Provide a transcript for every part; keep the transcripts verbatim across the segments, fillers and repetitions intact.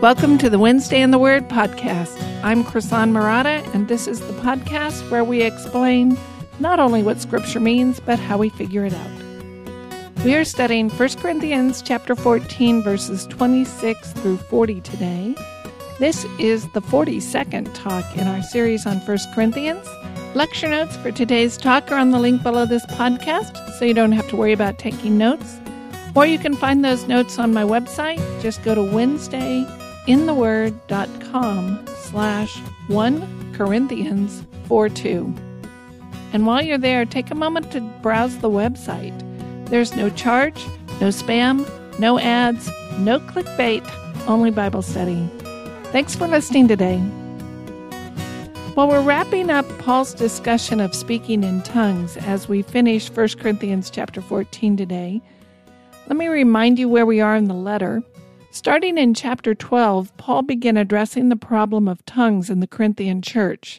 Welcome to the Wednesday in the Word podcast. I'm Krisanne Marata, and this is the podcast where we explain not only what Scripture means, but how we figure it out. We are studying First Corinthians chapter fourteen, verses twenty-six through forty today. This is the forty-second talk in our series on First Corinthians. Lecture notes for today's talk are on the link below this podcast, so you don't have to worry about taking notes. Or you can find those notes on my website. Just go to Wednesday in the word dot com slash one Corinthians forty-two. And while you're there, take a moment to browse the website. There's no charge, no spam, no ads, no clickbait, only Bible study. Thanks for listening today. Well, we're wrapping up Paul's discussion of speaking in tongues as we finish First Corinthians chapter fourteen today. Let me remind you where we are in the letter. Starting in chapter twelve, Paul began addressing the problem of tongues in the Corinthian church,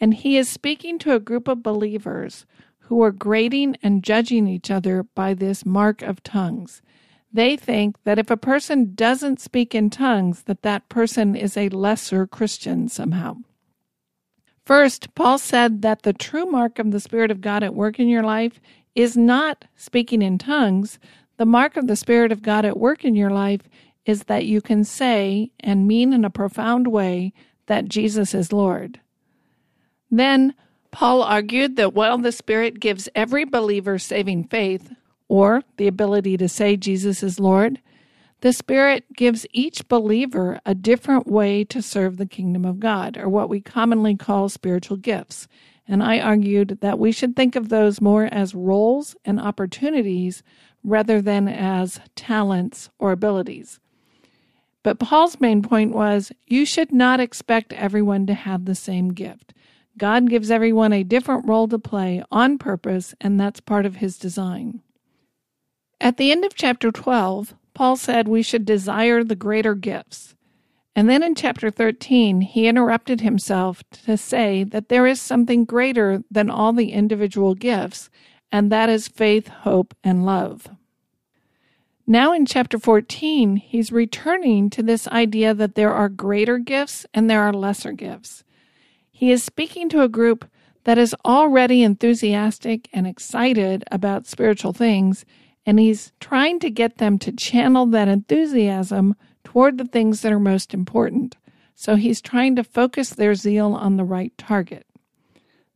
and he is speaking to a group of believers who are grading and judging each other by this mark of tongues. They think that if a person doesn't speak in tongues, that that person is a lesser Christian somehow. First, Paul said that the true mark of the Spirit of God at work in your life is not speaking in tongues. The mark of the Spirit of God at work in your life is that you can say and mean in a profound way that Jesus is Lord. Then, Paul argued that while the Spirit gives every believer saving faith, or the ability to say Jesus is Lord, the Spirit gives each believer a different way to serve the kingdom of God, or what we commonly call spiritual gifts. And I argued that we should think of those more as roles and opportunities rather than as talents or abilities. But Paul's main point was, you should not expect everyone to have the same gift. God gives everyone a different role to play on purpose, and that's part of his design. At the end of chapter twelve, Paul said we should desire the greater gifts. And then in chapter thirteen, he interrupted himself to say that there is something greater than all the individual gifts, and that is faith, hope, and love. Now in chapter fourteen, he's returning to this idea that there are greater gifts and there are lesser gifts. He is speaking to a group that is already enthusiastic and excited about spiritual things, and he's trying to get them to channel that enthusiasm toward the things that are most important. So he's trying to focus their zeal on the right target.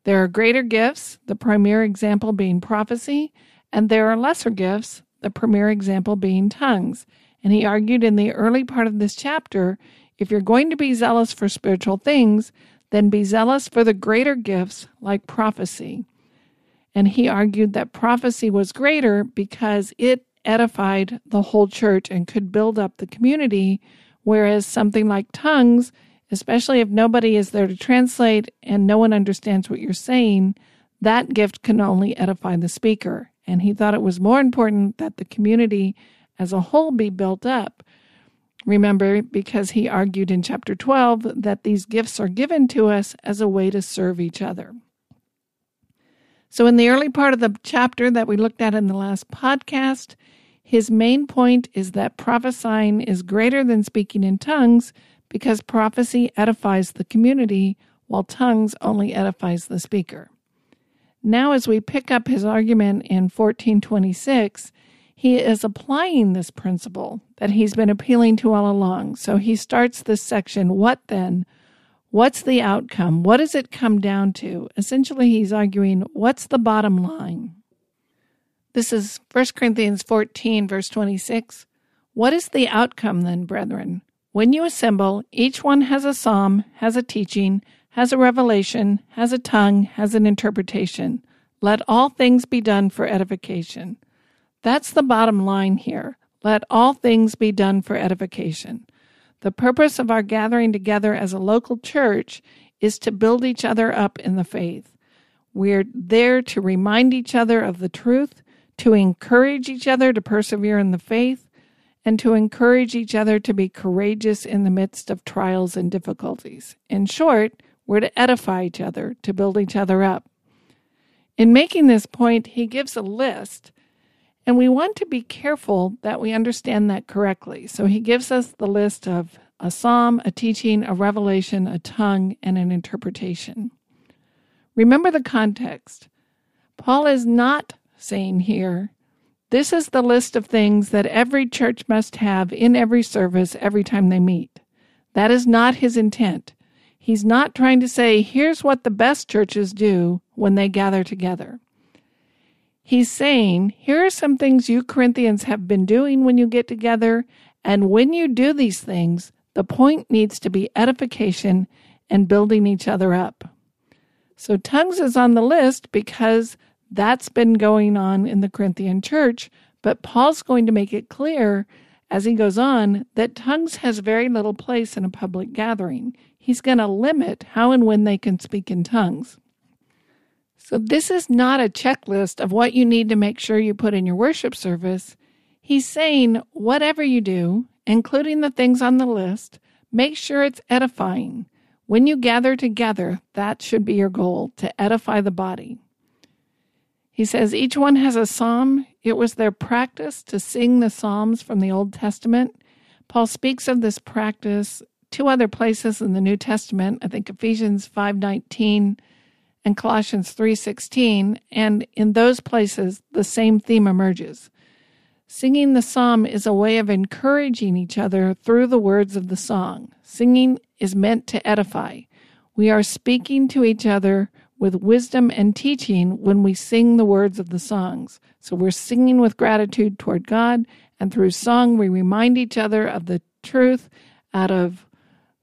There are greater gifts, the premier example being prophecy, and there are lesser gifts, the premier example being tongues. And he argued in the early part of this chapter, if you're going to be zealous for spiritual things, then be zealous for the greater gifts like prophecy. And he argued that prophecy was greater because it edified the whole church and could build up the community, whereas something like tongues, especially if nobody is there to translate and no one understands what you're saying, that gift can only edify the speaker. And he thought it was more important that the community as a whole be built up. Remember, because he argued in chapter twelve that these gifts are given to us as a way to serve each other. So in the early part of the chapter that we looked at in the last podcast, his main point is that prophesying is greater than speaking in tongues because prophecy edifies the community while tongues only edifies the speaker. Now as we pick up his argument in fourteen twenty-six, he is applying this principle that he's been appealing to all along. So he starts this section, what then? What's the outcome? What does it come down to? Essentially, he's arguing, what's the bottom line? This is First Corinthians fourteen, verse twenty-six. What is the outcome then, brethren? When you assemble, each one has a psalm, has a teaching, has a revelation, has a tongue, has an interpretation. Let all things be done for edification. That's the bottom line here. Let all things be done for edification. The purpose of our gathering together as a local church is to build each other up in the faith. We're there to remind each other of the truth, to encourage each other to persevere in the faith, and to encourage each other to be courageous in the midst of trials and difficulties. In short, we're to edify each other, to build each other up. In making this point, he gives a list, and we want to be careful that we understand that correctly. So he gives us the list of a psalm, a teaching, a revelation, a tongue, and an interpretation. Remember the context. Paul is not saying here, this is the list of things that every church must have in every service every time they meet. That is not his intent. He's not trying to say, here's what the best churches do when they gather together. He's saying, here are some things you Corinthians have been doing when you get together, and when you do these things, the point needs to be edification and building each other up. So tongues is on the list because that's been going on in the Corinthian church, but Paul's going to make it clear as he goes on that tongues has very little place in a public gathering. He's going to limit how and when they can speak in tongues. So this is not a checklist of what you need to make sure you put in your worship service. He's saying whatever you do, including the things on the list, make sure it's edifying. When you gather together, that should be your goal, to edify the body. He says each one has a psalm. It was their practice to sing the psalms from the Old Testament. Paul speaks of this practice two other places in the New Testament, I think Ephesians five nineteen and Colossians three sixteen, and in those places the same theme emerges. Singing the psalm is a way of encouraging each other through the words of the song. Singing is meant to edify. We are speaking to each other with wisdom and teaching when we sing the words of the songs. So we're singing with gratitude toward God, and through song we remind each other of the truth out of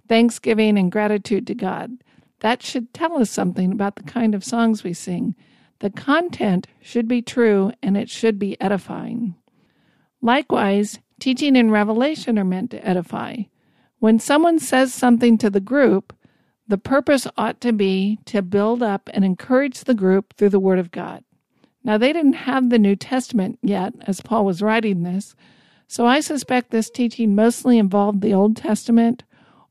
thanksgiving and gratitude to God. That should tell us something about the kind of songs we sing. The content should be true, and it should be edifying. Likewise, teaching and revelation are meant to edify. When someone says something to the group, the purpose ought to be to build up and encourage the group through the Word of God. Now, they didn't have the New Testament yet as Paul was writing this, so I suspect this teaching mostly involved the Old Testament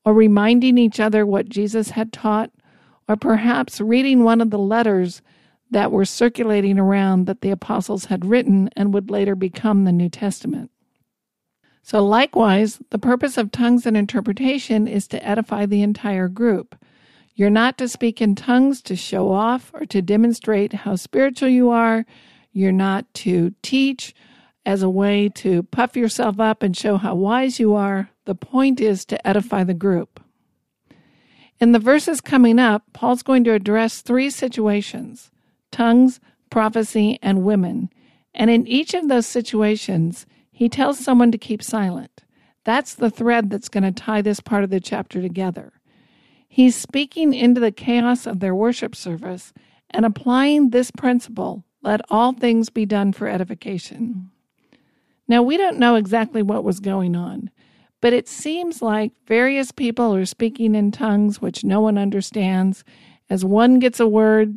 or reminding each other what Jesus had taught or perhaps reading one of the letters that were circulating around that the apostles had written and would later become the New Testament. So likewise, the purpose of tongues and interpretation is to edify the entire group. You're not to speak in tongues to show off or to demonstrate how spiritual you are. You're not to teach as a way to puff yourself up and show how wise you are. The point is to edify the group. In the verses coming up, Paul's going to address three situations: tongues, prophecy, and women. And in each of those situations, he tells someone to keep silent. That's the thread that's going to tie this part of the chapter together. He's speaking into the chaos of their worship service and applying this principle, let all things be done for edification. Now, we don't know exactly what was going on, but it seems like various people are speaking in tongues, which no one understands. As one gets a word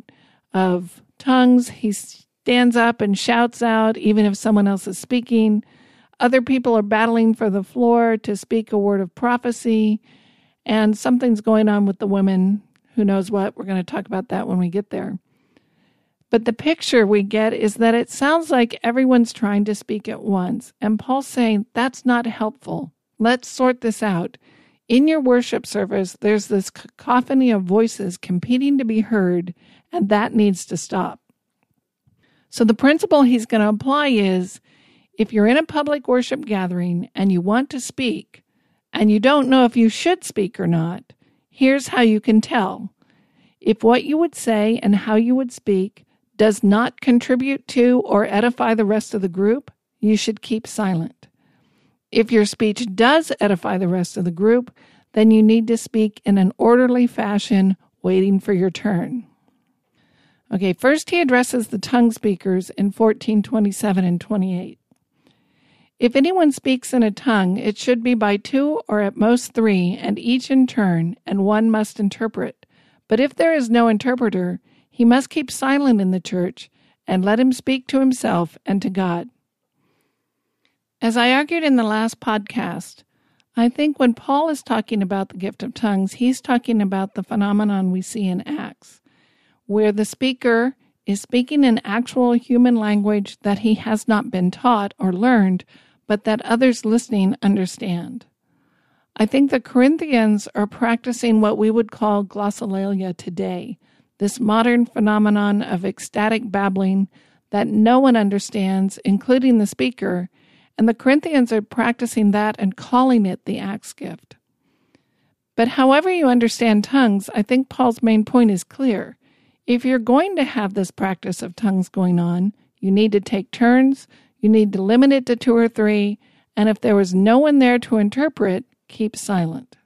of tongues, he stands up and shouts out, even if someone else is speaking. Other people are battling for the floor to speak a word of prophecy, and something's going on with the women. Who knows what? We're going to talk about that when we get there. But the picture we get is that it sounds like everyone's trying to speak at once, and Paul's saying, that's not helpful. Let's sort this out. In your worship service, there's this cacophony of voices competing to be heard, and that needs to stop. So the principle he's going to apply is, if you're in a public worship gathering and you want to speak, and you don't know if you should speak or not, here's how you can tell. If what you would say and how you would speak does not contribute to or edify the rest of the group, you should keep silent. If your speech does edify the rest of the group, then you need to speak in an orderly fashion, waiting for your turn. Okay, first he addresses the tongue speakers in fourteen, twenty-seven, and twenty-eight. If anyone speaks in a tongue, it should be by two or at most three, and each in turn, and one must interpret. But if there is no interpreter, he must keep silent in the church, and let him speak to himself and to God. As I argued in the last podcast, I think when Paul is talking about the gift of tongues, he's talking about the phenomenon we see in Acts, where the speaker is speaking in actual human language that he has not been taught or learned, but that others listening understand. I think the Corinthians are practicing what we would call glossolalia today, this modern phenomenon of ecstatic babbling that no one understands, including the speaker, and the Corinthians are practicing that and calling it the Acts gift. But however you understand tongues, I think Paul's main point is clear. If you're going to have this practice of tongues going on, you need to take turns, you need to limit it to two or three, and if there was no one there to interpret, keep silent.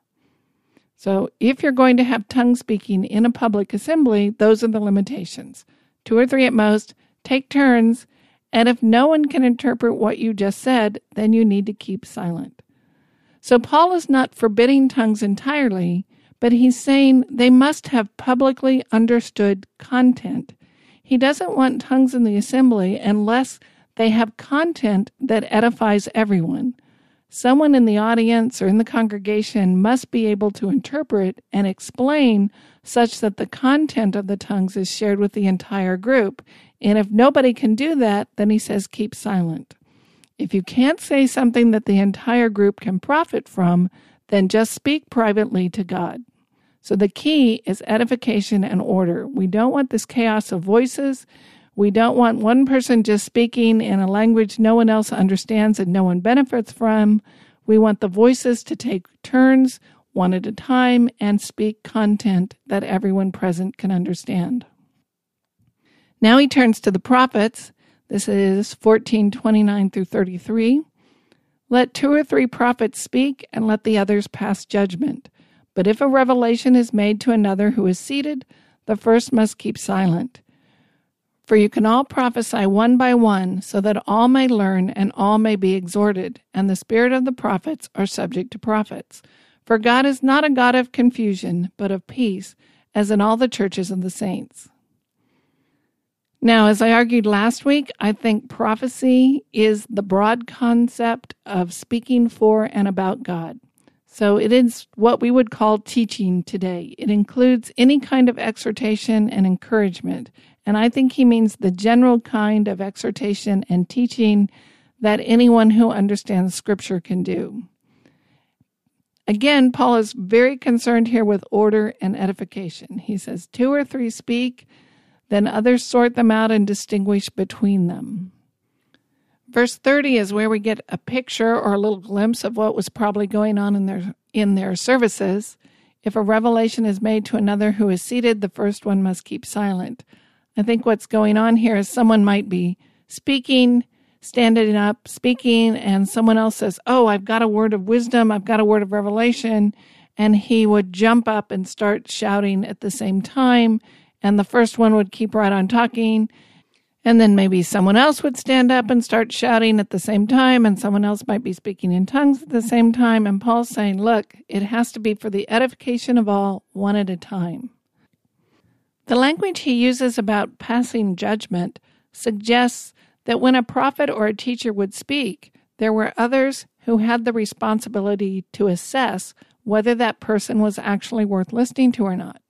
So if you're going to have tongue speaking in a public assembly, those are the limitations. Two or three at most, take turns, and if no one can interpret what you just said, then you need to keep silent. So Paul is not forbidding tongues entirely, but he's saying they must have publicly understood content. He doesn't want tongues in the assembly unless they have content that edifies everyone. Someone in the audience or in the congregation must be able to interpret and explain such that the content of the tongues is shared with the entire group. And if nobody can do that, then he says keep silent. If you can't say something that the entire group can profit from, then just speak privately to God. So the key is edification and order. We don't want this chaos of voices. We don't want one person just speaking in a language no one else understands and no one benefits from. We want the voices to take turns, one at a time, and speak content that everyone present can understand. Now he turns to the prophets. This is fourteen twenty-nine through thirty-three. Let two or three prophets speak, and let the others pass judgment. But if a revelation is made to another who is seated, the first must keep silent. For you can all prophesy one by one, so that all may learn and all may be exhorted, and the spirit of the prophets are subject to prophets. For God is not a God of confusion, but of peace, as in all the churches of the saints. Now, as I argued last week, I think prophecy is the broad concept of speaking for and about God. So it is what we would call teaching today. It includes any kind of exhortation and encouragement. And I think he means the general kind of exhortation and teaching that anyone who understands Scripture can do. Again, Paul is very concerned here with order and edification. He says, two or three speak, then others sort them out and distinguish between them. Verse thirty is where we get a picture or a little glimpse of what was probably going on in their in their services. If a revelation is made to another who is seated, the first one must keep silent. I think what's going on here is someone might be speaking, standing up, speaking, and someone else says, oh, I've got a word of wisdom, I've got a word of revelation, and he would jump up and start shouting at the same time, and the first one would keep right on talking. And then maybe someone else would stand up and start shouting at the same time, and someone else might be speaking in tongues at the same time. And Paul's saying, look, it has to be for the edification of all, one at a time. The language he uses about passing judgment suggests that when a prophet or a teacher would speak, there were others who had the responsibility to assess whether that person was actually worth listening to or not.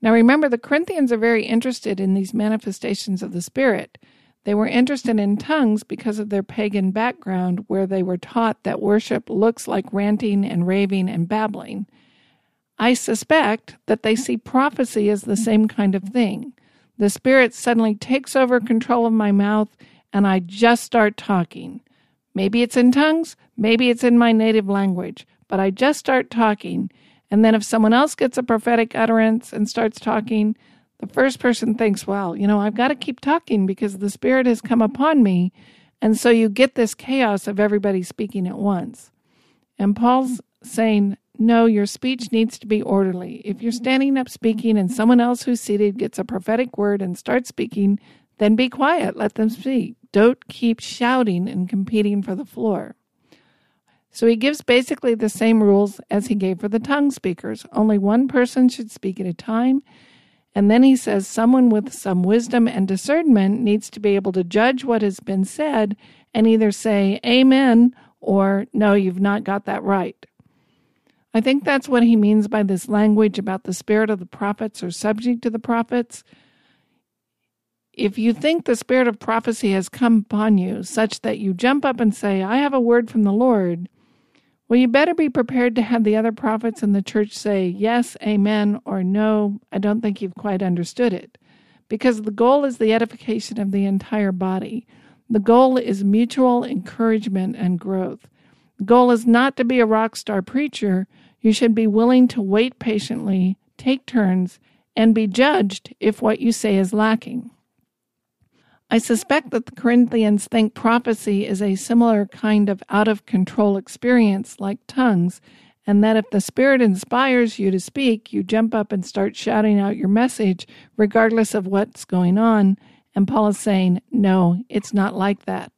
Now remember, the Corinthians are very interested in these manifestations of the Spirit. They were interested in tongues because of their pagan background, where they were taught that worship looks like ranting and raving and babbling. I suspect that they see prophecy as the same kind of thing. The Spirit suddenly takes over control of my mouth, and I just start talking. Maybe it's in tongues, maybe it's in my native language, but I just start talking. And then if someone else gets a prophetic utterance and starts talking, the first person thinks, well, you know, I've got to keep talking because the Spirit has come upon me. And so you get this chaos of everybody speaking at once. And Paul's saying, no, your speech needs to be orderly. If you're standing up speaking and someone else who's seated gets a prophetic word and starts speaking, then be quiet. Let them speak. Don't keep shouting and competing for the floor. So he gives basically the same rules as he gave for the tongue speakers. Only one person should speak at a time. And then he says someone with some wisdom and discernment needs to be able to judge what has been said and either say amen or no, you've not got that right. I think that's what he means by this language about the spirit of the prophets or subject to the prophets. If you think the spirit of prophecy has come upon you such that you jump up and say, I have a word from the Lord, Well, you better be prepared to have the other prophets in the church say, yes, amen, or no, I don't think you've quite understood it. Because the goal is the edification of the entire body. The goal is mutual encouragement and growth. The goal is not to be a rock star preacher. You should be willing to wait patiently, take turns, and be judged if what you say is lacking. I suspect that the Corinthians think prophecy is a similar kind of out-of-control experience like tongues, and that if the Spirit inspires you to speak, you jump up and start shouting out your message, regardless of what's going on. And Paul is saying, no, it's not like that.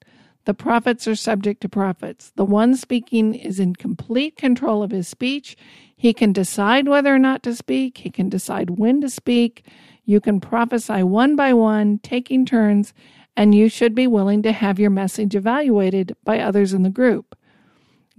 The prophets are subject to prophets. The one speaking is in complete control of his speech. He can decide whether or not to speak. He can decide when to speak. You can prophesy one by one, taking turns, and you should be willing to have your message evaluated by others in the group.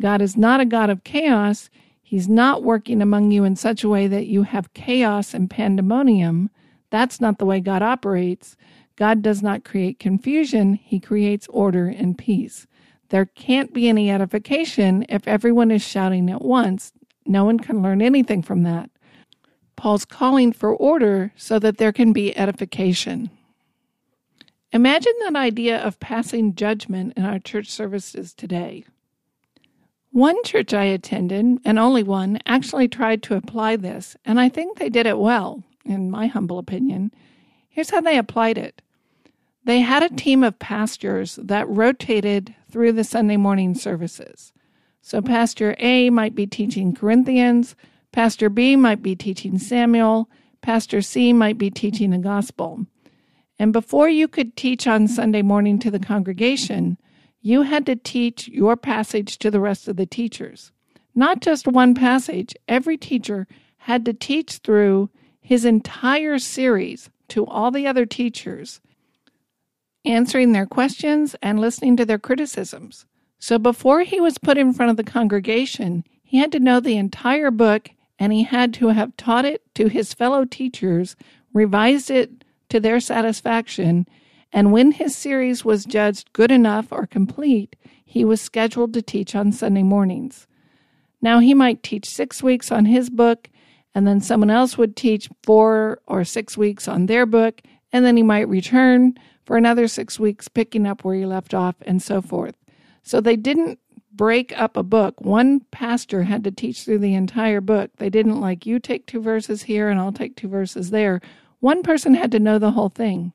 God is not a God of chaos. He's not working among you in such a way that you have chaos and pandemonium. That's not the way God operates. God does not create confusion. He creates order and peace. There can't be any edification if everyone is shouting at once. No one can learn anything from that. Paul's calling for order so that there can be edification. Imagine that idea of passing judgment in our church services today. One church I attended, and only one, actually tried to apply this, and I think they did it well, in my humble opinion. Here's how they applied it. They had a team of pastors that rotated through the Sunday morning services. So Pastor A might be teaching Corinthians, Pastor B might be teaching Samuel, Pastor C might be teaching the gospel. And before you could teach on Sunday morning to the congregation, you had to teach your passage to the rest of the teachers. Not just one passage. Every teacher had to teach through his entire series to all the other teachers, answering their questions and listening to their criticisms. So before he was put in front of the congregation, he had to know the entire book, and he had to have taught it to his fellow teachers, revised it to their satisfaction, and when his series was judged good enough or complete, he was scheduled to teach on Sunday mornings. Now, he might teach six weeks on his book, and then someone else would teach four or six weeks on their book, and then he might return for another six weeks, picking up where he left off, and so forth. So they didn't break up a book. One pastor had to teach through the entire book. They didn't like, you take two verses here, and I'll take two verses there. One person had to know the whole thing.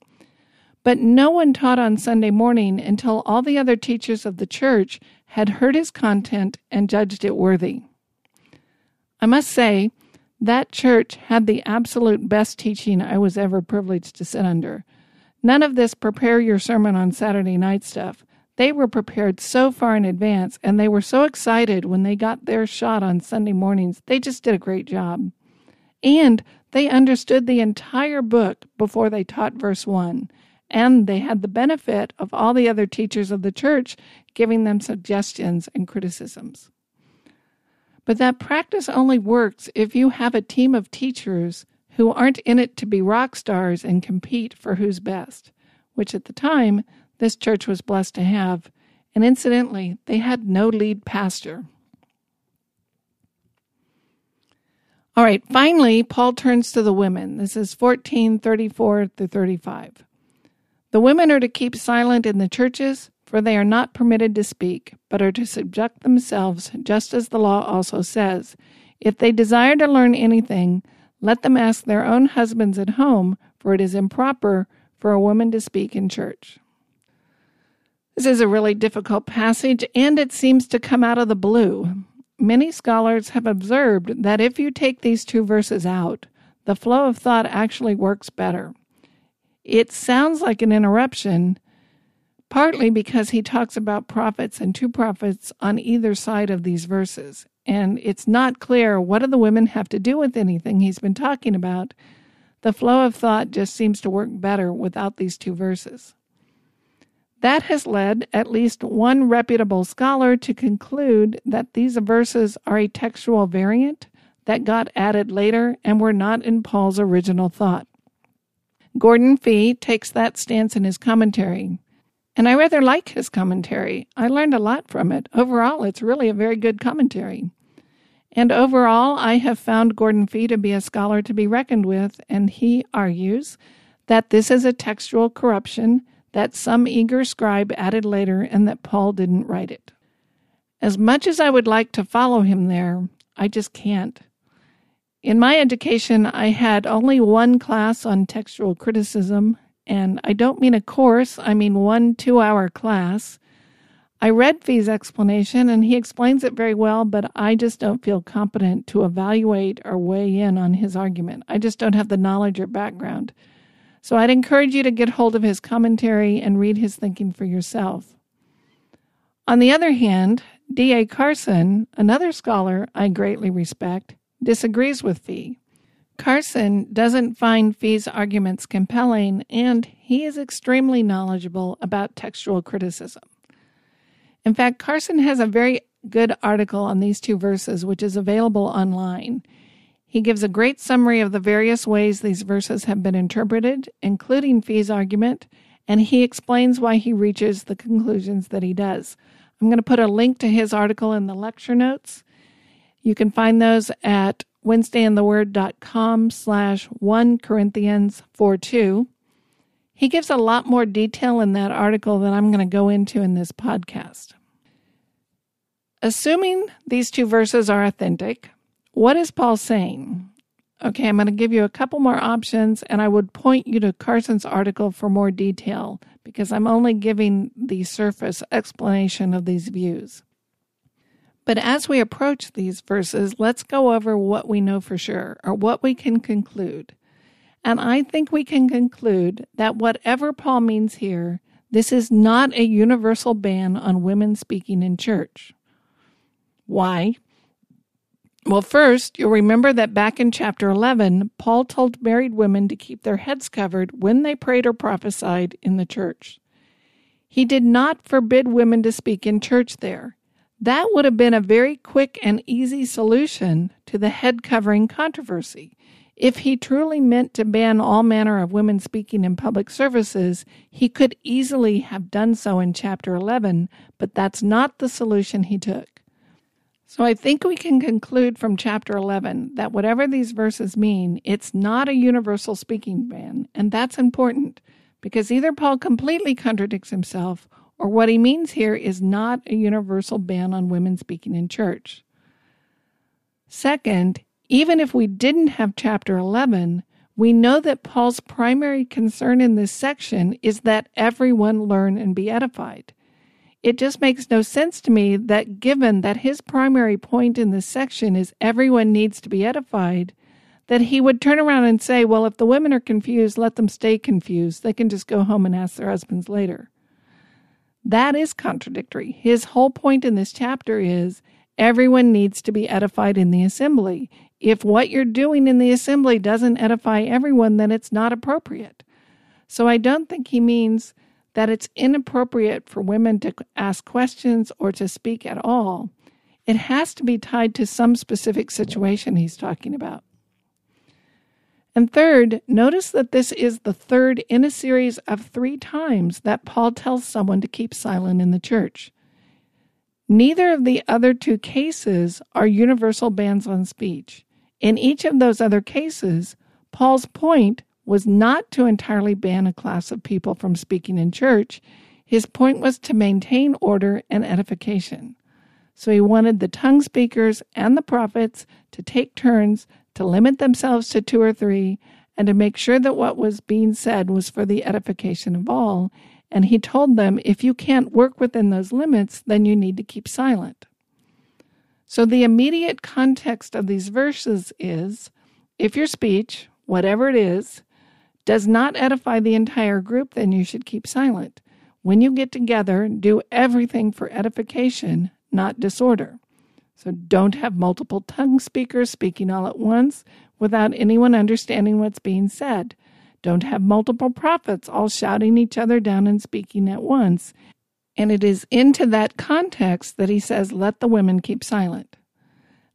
But no one taught on Sunday morning until all the other teachers of the church had heard his content and judged it worthy. I must say, that church had the absolute best teaching I was ever privileged to sit under. None of this prepare your sermon on Saturday night stuff. They were prepared so far in advance, and they were so excited when they got their shot on Sunday mornings. They just did a great job. And they understood the entire book before they taught verse one. And they had the benefit of all the other teachers of the church giving them suggestions and criticisms. But that practice only works if you have a team of teachers who aren't in it to be rock stars and compete for who's best, which at the time, this church was blessed to have. And incidentally, they had no lead pastor. All right, finally, Paul turns to the women. This is fourteen thirty-four through thirty-five. The women are to keep silent in the churches, for they are not permitted to speak, but are to subject themselves, just as the law also says. If they desire to learn anything, let them ask their own husbands at home, for it is improper for a woman to speak in church. This is a really difficult passage, and it seems to come out of the blue. Many scholars have observed that if you take these two verses out, the flow of thought actually works better. It sounds like an interruption, partly because he talks about prophets and two prophets on either side of these verses, and it's not clear what do the women have to do with anything he's been talking about. The flow of thought just seems to work better without these two verses. That has led at least one reputable scholar to conclude that these verses are a textual variant that got added later and were not in Paul's original thought. Gordon Fee takes that stance in his commentary. And I rather like his commentary. I learned a lot from it. Overall, it's really a very good commentary. And overall, I have found Gordon Fee to be a scholar to be reckoned with, and he argues that this is a textual corruption that some eager scribe added later and that Paul didn't write it. As much as I would like to follow him there, I just can't. In my education, I had only one class on textual criticism, and I don't mean a course, I mean one two-hour class. I read Fee's explanation, and he explains it very well, but I just don't feel competent to evaluate or weigh in on his argument. I just don't have the knowledge or background. So I'd encourage you to get hold of his commentary and read his thinking for yourself. On the other hand, D A Carson, another scholar I greatly respect, disagrees with Fee. Carson doesn't find Fee's arguments compelling, and he is extremely knowledgeable about textual criticism. In fact, Carson has a very good article on these two verses, which is available online. He gives a great summary of the various ways these verses have been interpreted, including Fee's argument, and he explains why he reaches the conclusions that he does. I'm going to put a link to his article in the lecture notes. You can find those at wednesdayintheword.com slash 1 Corinthians 4.2. He gives a lot more detail in that article than I'm going to go into in this podcast. Assuming these two verses are authentic, what is Paul saying? Okay, I'm going to give you a couple more options, and I would point you to Carson's article for more detail, because I'm only giving the surface explanation of these views. But as we approach these verses, let's go over what we know for sure, or what we can conclude. And I think we can conclude that whatever Paul means here, this is not a universal ban on women speaking in church. Why? Well, first, you'll remember that back in chapter eleven, Paul told married women to keep their heads covered when they prayed or prophesied in the church. He did not forbid women to speak in church there. That would have been a very quick and easy solution to the head covering controversy. If he truly meant to ban all manner of women speaking in public services, he could easily have done so in chapter eleven, but that's not the solution he took. So I think we can conclude from chapter eleven that whatever these verses mean, it's not a universal speaking ban, and that's important because either Paul completely contradicts himself or what he means here is not a universal ban on women speaking in church. Second, even if we didn't have chapter eleven, we know that Paul's primary concern in this section is that everyone learn and be edified. It just makes no sense to me that given that his primary point in this section is everyone needs to be edified, that he would turn around and say, well, if the women are confused, let them stay confused. They can just go home and ask their husbands later. That is contradictory. His whole point in this chapter is everyone needs to be edified in the assembly. If what you're doing in the assembly doesn't edify everyone, then it's not appropriate. So I don't think he means that it's inappropriate for women to ask questions or to speak at all. It has to be tied to some specific situation he's talking about. And third, notice that this is the third in a series of three times that Paul tells someone to keep silent in the church. Neither of the other two cases are universal bans on speech. In each of those other cases, Paul's point was not to entirely ban a class of people from speaking in church. His point was to maintain order and edification. So he wanted the tongue speakers and the prophets to take turns, to limit themselves to two or three, and to make sure that what was being said was for the edification of all. And he told them, if you can't work within those limits, then you need to keep silent. So the immediate context of these verses is, if your speech, whatever it is, does not edify the entire group, then you should keep silent. When you get together, do everything for edification, not disorder. So don't have multiple tongue speakers speaking all at once without anyone understanding what's being said. Don't have multiple prophets all shouting each other down and speaking at once. And it is into that context that he says, let the women keep silent.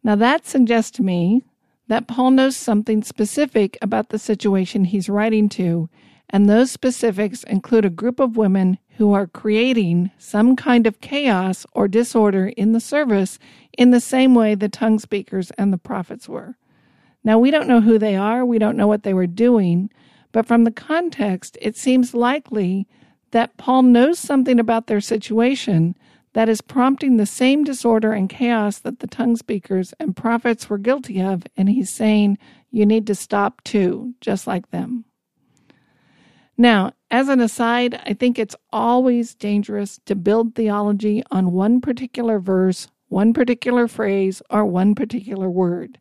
Now that suggests to me that Paul knows something specific about the situation he's writing to, and those specifics include a group of women who are creating some kind of chaos or disorder in the service in the same way the tongue speakers and the prophets were. Now, we don't know who they are. We don't know what they were doing. But from the context, it seems likely that Paul knows something about their situation that is prompting the same disorder and chaos that the tongue speakers and prophets were guilty of, and he's saying, you need to stop too, just like them. Now, as an aside, I think it's always dangerous to build theology on one particular verse, one particular phrase, or one particular word.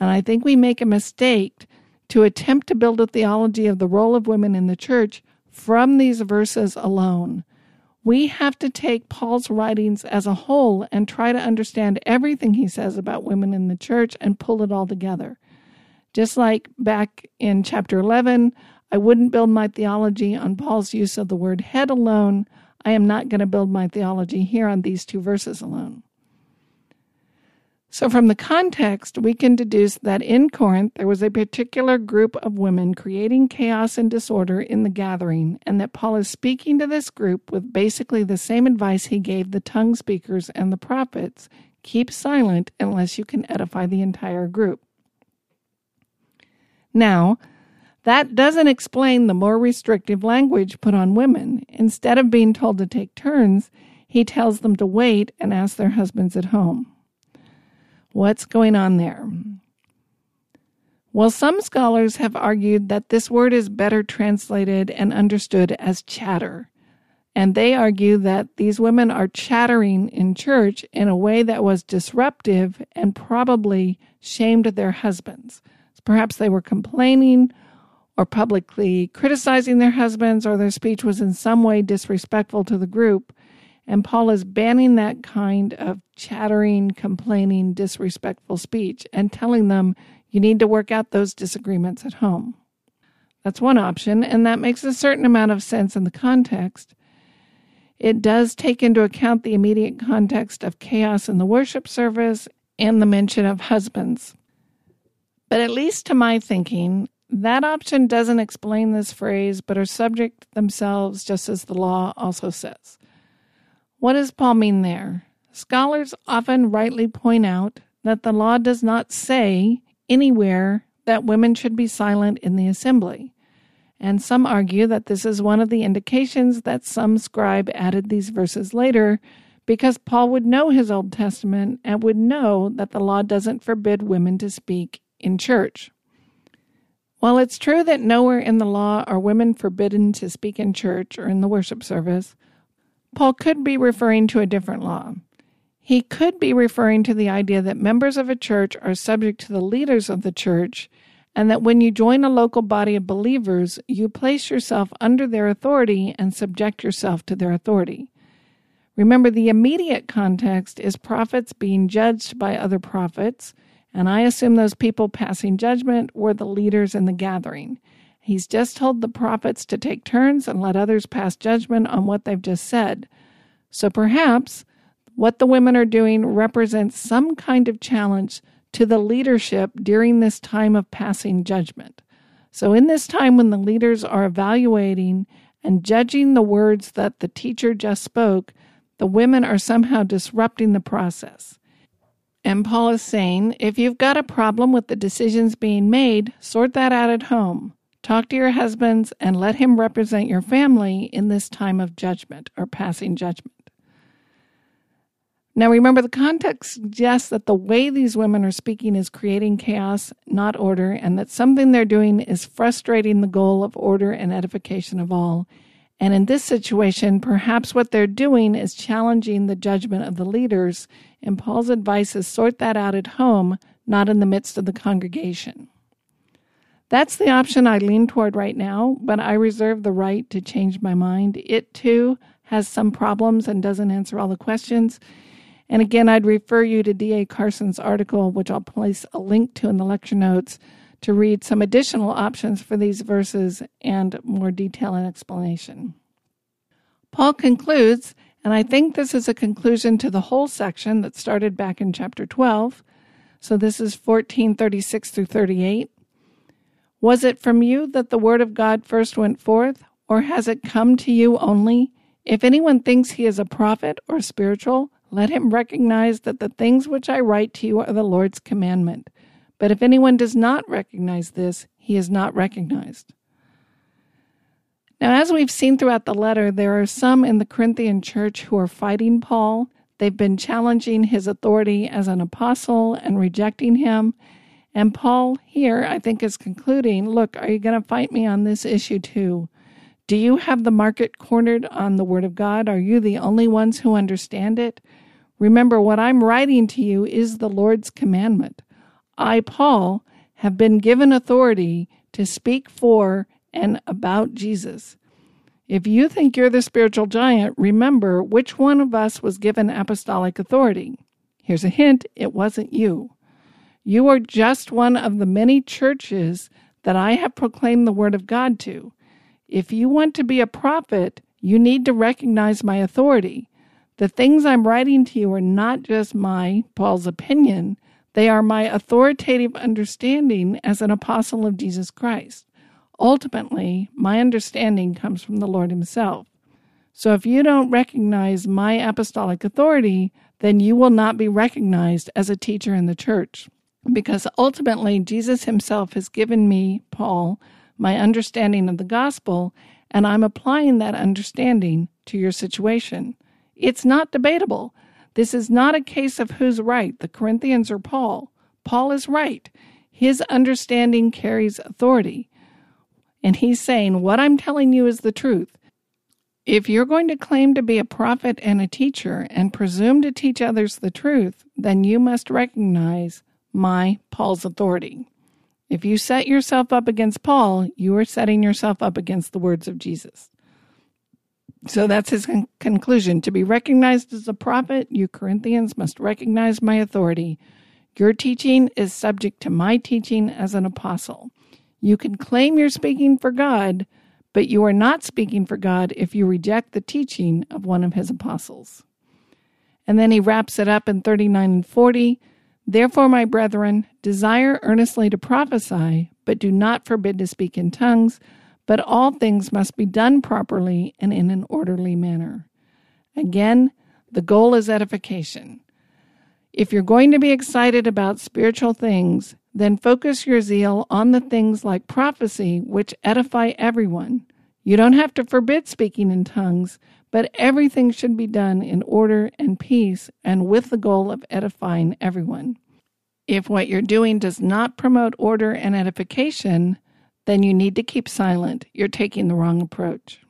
And I think we make a mistake to attempt to build a theology of the role of women in the church from these verses alone. We have to take Paul's writings as a whole and try to understand everything he says about women in the church and pull it all together. Just like back in chapter eleven, I wouldn't build my theology on Paul's use of the word head alone. I am not going to build my theology here on these two verses alone. So from the context, we can deduce that in Corinth, there was a particular group of women creating chaos and disorder in the gathering, and that Paul is speaking to this group with basically the same advice he gave the tongue speakers and the prophets: keep silent unless you can edify the entire group. Now, that doesn't explain the more restrictive language put on women. Instead of being told to take turns, he tells them to wait and ask their husbands at home. What's going on there? Well, some scholars have argued that this word is better translated and understood as chatter, and they argue that these women are chattering in church in a way that was disruptive and probably shamed their husbands. Perhaps they were complaining or publicly criticizing their husbands, or their speech was in some way disrespectful to the group. And Paul is banning that kind of chattering, complaining, disrespectful speech and telling them you need to work out those disagreements at home. That's one option, and that makes a certain amount of sense in the context. It does take into account the immediate context of chaos in the worship service and the mention of husbands. But at least to my thinking, that option doesn't explain this phrase, but are subject themselves, just as the law also says. What does Paul mean there? Scholars often rightly point out that the law does not say anywhere that women should be silent in the assembly, and some argue that this is one of the indications that some scribe added these verses later because Paul would know his Old Testament and would know that the law doesn't forbid women to speak in church. While it's true that nowhere in the law are women forbidden to speak in church or in the worship service, Paul could be referring to a different law. He could be referring to the idea that members of a church are subject to the leaders of the church, and that when you join a local body of believers, you place yourself under their authority and subject yourself to their authority. Remember, the immediate context is prophets being judged by other prophets, and I assume those people passing judgment were the leaders in the gathering. He's just told the prophets to take turns and let others pass judgment on what they've just said. So perhaps what the women are doing represents some kind of challenge to the leadership during this time of passing judgment. So in this time when the leaders are evaluating and judging the words that the teacher just spoke, the women are somehow disrupting the process. And Paul is saying, if you've got a problem with the decisions being made, sort that out at home. Talk to your husbands and let him represent your family in this time of judgment or passing judgment. Now remember, the context suggests that the way these women are speaking is creating chaos, not order, and that something they're doing is frustrating the goal of order and edification of all. And in this situation, perhaps what they're doing is challenging the judgment of the leaders, and Paul's advice is sort that out at home, not in the midst of the congregation. That's the option I lean toward right now, but I reserve the right to change my mind. It, too, has some problems and doesn't answer all the questions. And again, I'd refer you to D A Carson's article, which I'll place a link to in the lecture notes, to read some additional options for these verses and more detail and explanation. Paul concludes, and I think this is a conclusion to the whole section that started back in chapter twelve. So this is fourteen thirty-six through thirty-eight. Was it from you that the word of God first went forth, or has it come to you only? If anyone thinks he is a prophet or spiritual, let him recognize that the things which I write to you are the Lord's commandment. But if anyone does not recognize this, he is not recognized. Now, as we've seen throughout the letter, there are some in the Corinthian church who are fighting Paul. They've been challenging his authority as an apostle and rejecting him. And Paul here, I think, is concluding, look, are you going to fight me on this issue too? Do you have the market cornered on the Word of God? Are you the only ones who understand it? Remember, what I'm writing to you is the Lord's commandment. I, Paul, have been given authority to speak for and about Jesus. If you think you're the spiritual giant, remember which one of us was given apostolic authority. Here's a hint, it wasn't you. You are just one of the many churches that I have proclaimed the Word of God to. If you want to be a prophet, you need to recognize my authority. The things I'm writing to you are not just my, Paul's opinion, they are my authoritative understanding as an apostle of Jesus Christ. Ultimately, my understanding comes from the Lord himself. So if you don't recognize my apostolic authority, then you will not be recognized as a teacher in the church. Because ultimately, Jesus himself has given me, Paul, my understanding of the gospel, and I'm applying that understanding to your situation. It's not debatable. This is not a case of who's right, the Corinthians or Paul. Paul is right. His understanding carries authority. And he's saying, what I'm telling you is the truth. If you're going to claim to be a prophet and a teacher and presume to teach others the truth, then you must recognize my, Paul's authority. If you set yourself up against Paul, you are setting yourself up against the words of Jesus. So that's his con- conclusion. To be recognized as a prophet, you Corinthians must recognize my authority. Your teaching is subject to my teaching as an apostle. You can claim you're speaking for God, but you are not speaking for God if you reject the teaching of one of his apostles. And then he wraps it up in thirty-nine and forty. Therefore, my brethren, desire earnestly to prophesy, but do not forbid to speak in tongues, but all things must be done properly and in an orderly manner. Again, the goal is edification. If you're going to be excited about spiritual things, then focus your zeal on the things like prophecy, which edify everyone. You don't have to forbid speaking in tongues, but everything should be done in order and peace and with the goal of edifying everyone. If what you're doing does not promote order and edification, then you need to keep silent. You're taking the wrong approach.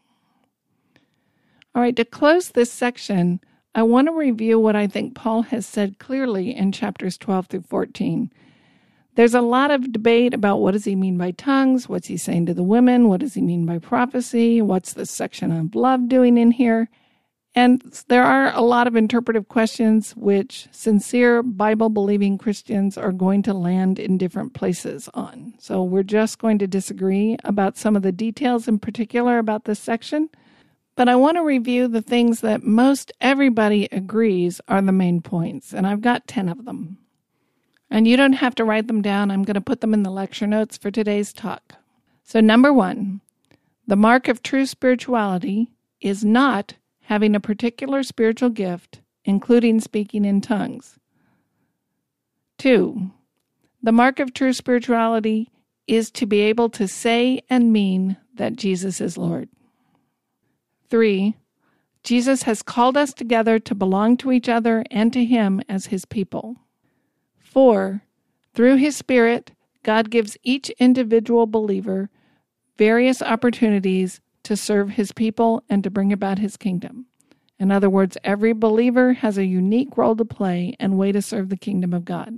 All right, to close this section, I want to review what I think Paul has said clearly in chapters twelve through fourteen. There's a lot of debate about what does he mean by tongues, what's he saying to the women, what does he mean by prophecy, what's this section on love doing in here. And there are a lot of interpretive questions which sincere Bible-believing Christians are going to land in different places on. So we're just going to disagree about some of the details in particular about this section. But I want to review the things that most everybody agrees are the main points, and I've got ten of them. And you don't have to write them down. I'm going to put them in the lecture notes for today's talk. So number one, the mark of true spirituality is not having a particular spiritual gift, including speaking in tongues. Two, the mark of true spirituality is to be able to say and mean that Jesus is Lord. Three, Jesus has called us together to belong to each other and to him as his people. Four, through his Spirit, God gives each individual believer various opportunities to serve his people and to bring about his kingdom. In other words, every believer has a unique role to play and way to serve the kingdom of God.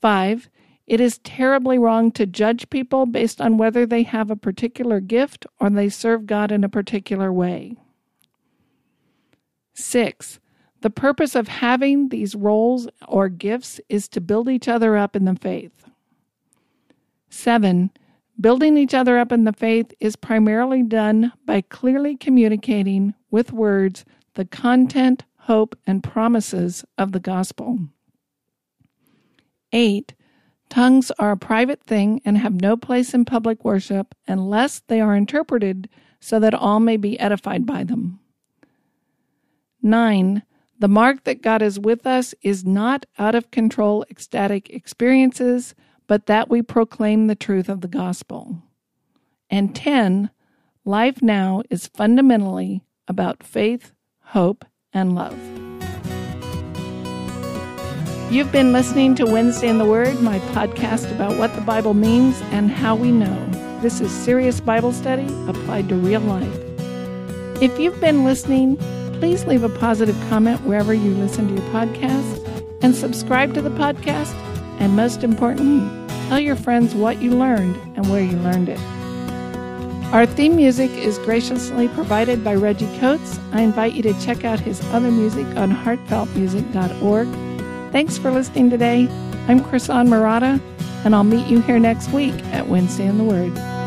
Five, it is terribly wrong to judge people based on whether they have a particular gift or they serve God in a particular way. Six, the purpose of having these roles or gifts is to build each other up in the faith. Seven, building each other up in the faith is primarily done by clearly communicating with words the content, hope, and promises of the gospel. Eight, Tongues are a private thing and have no place in public worship unless they are interpreted so that all may be edified by them. nine. The mark that God is with us is not out-of-control ecstatic experiences, but that we proclaim the truth of the gospel. And ten, life now is fundamentally about faith, hope, and love. You've been listening to Wednesday in the Word, my podcast about what the Bible means and how we know. This is serious Bible study applied to real life. If you've been listening, please leave a positive comment wherever you listen to your podcast and subscribe to the podcast. And most importantly, tell your friends what you learned and where you learned it. Our theme music is graciously provided by Reggie Coates. I invite you to check out his other music on heartfelt music dot org. Thanks for listening today. I'm Krisanne Marata, and I'll meet you here next week at Wednesday in the Word.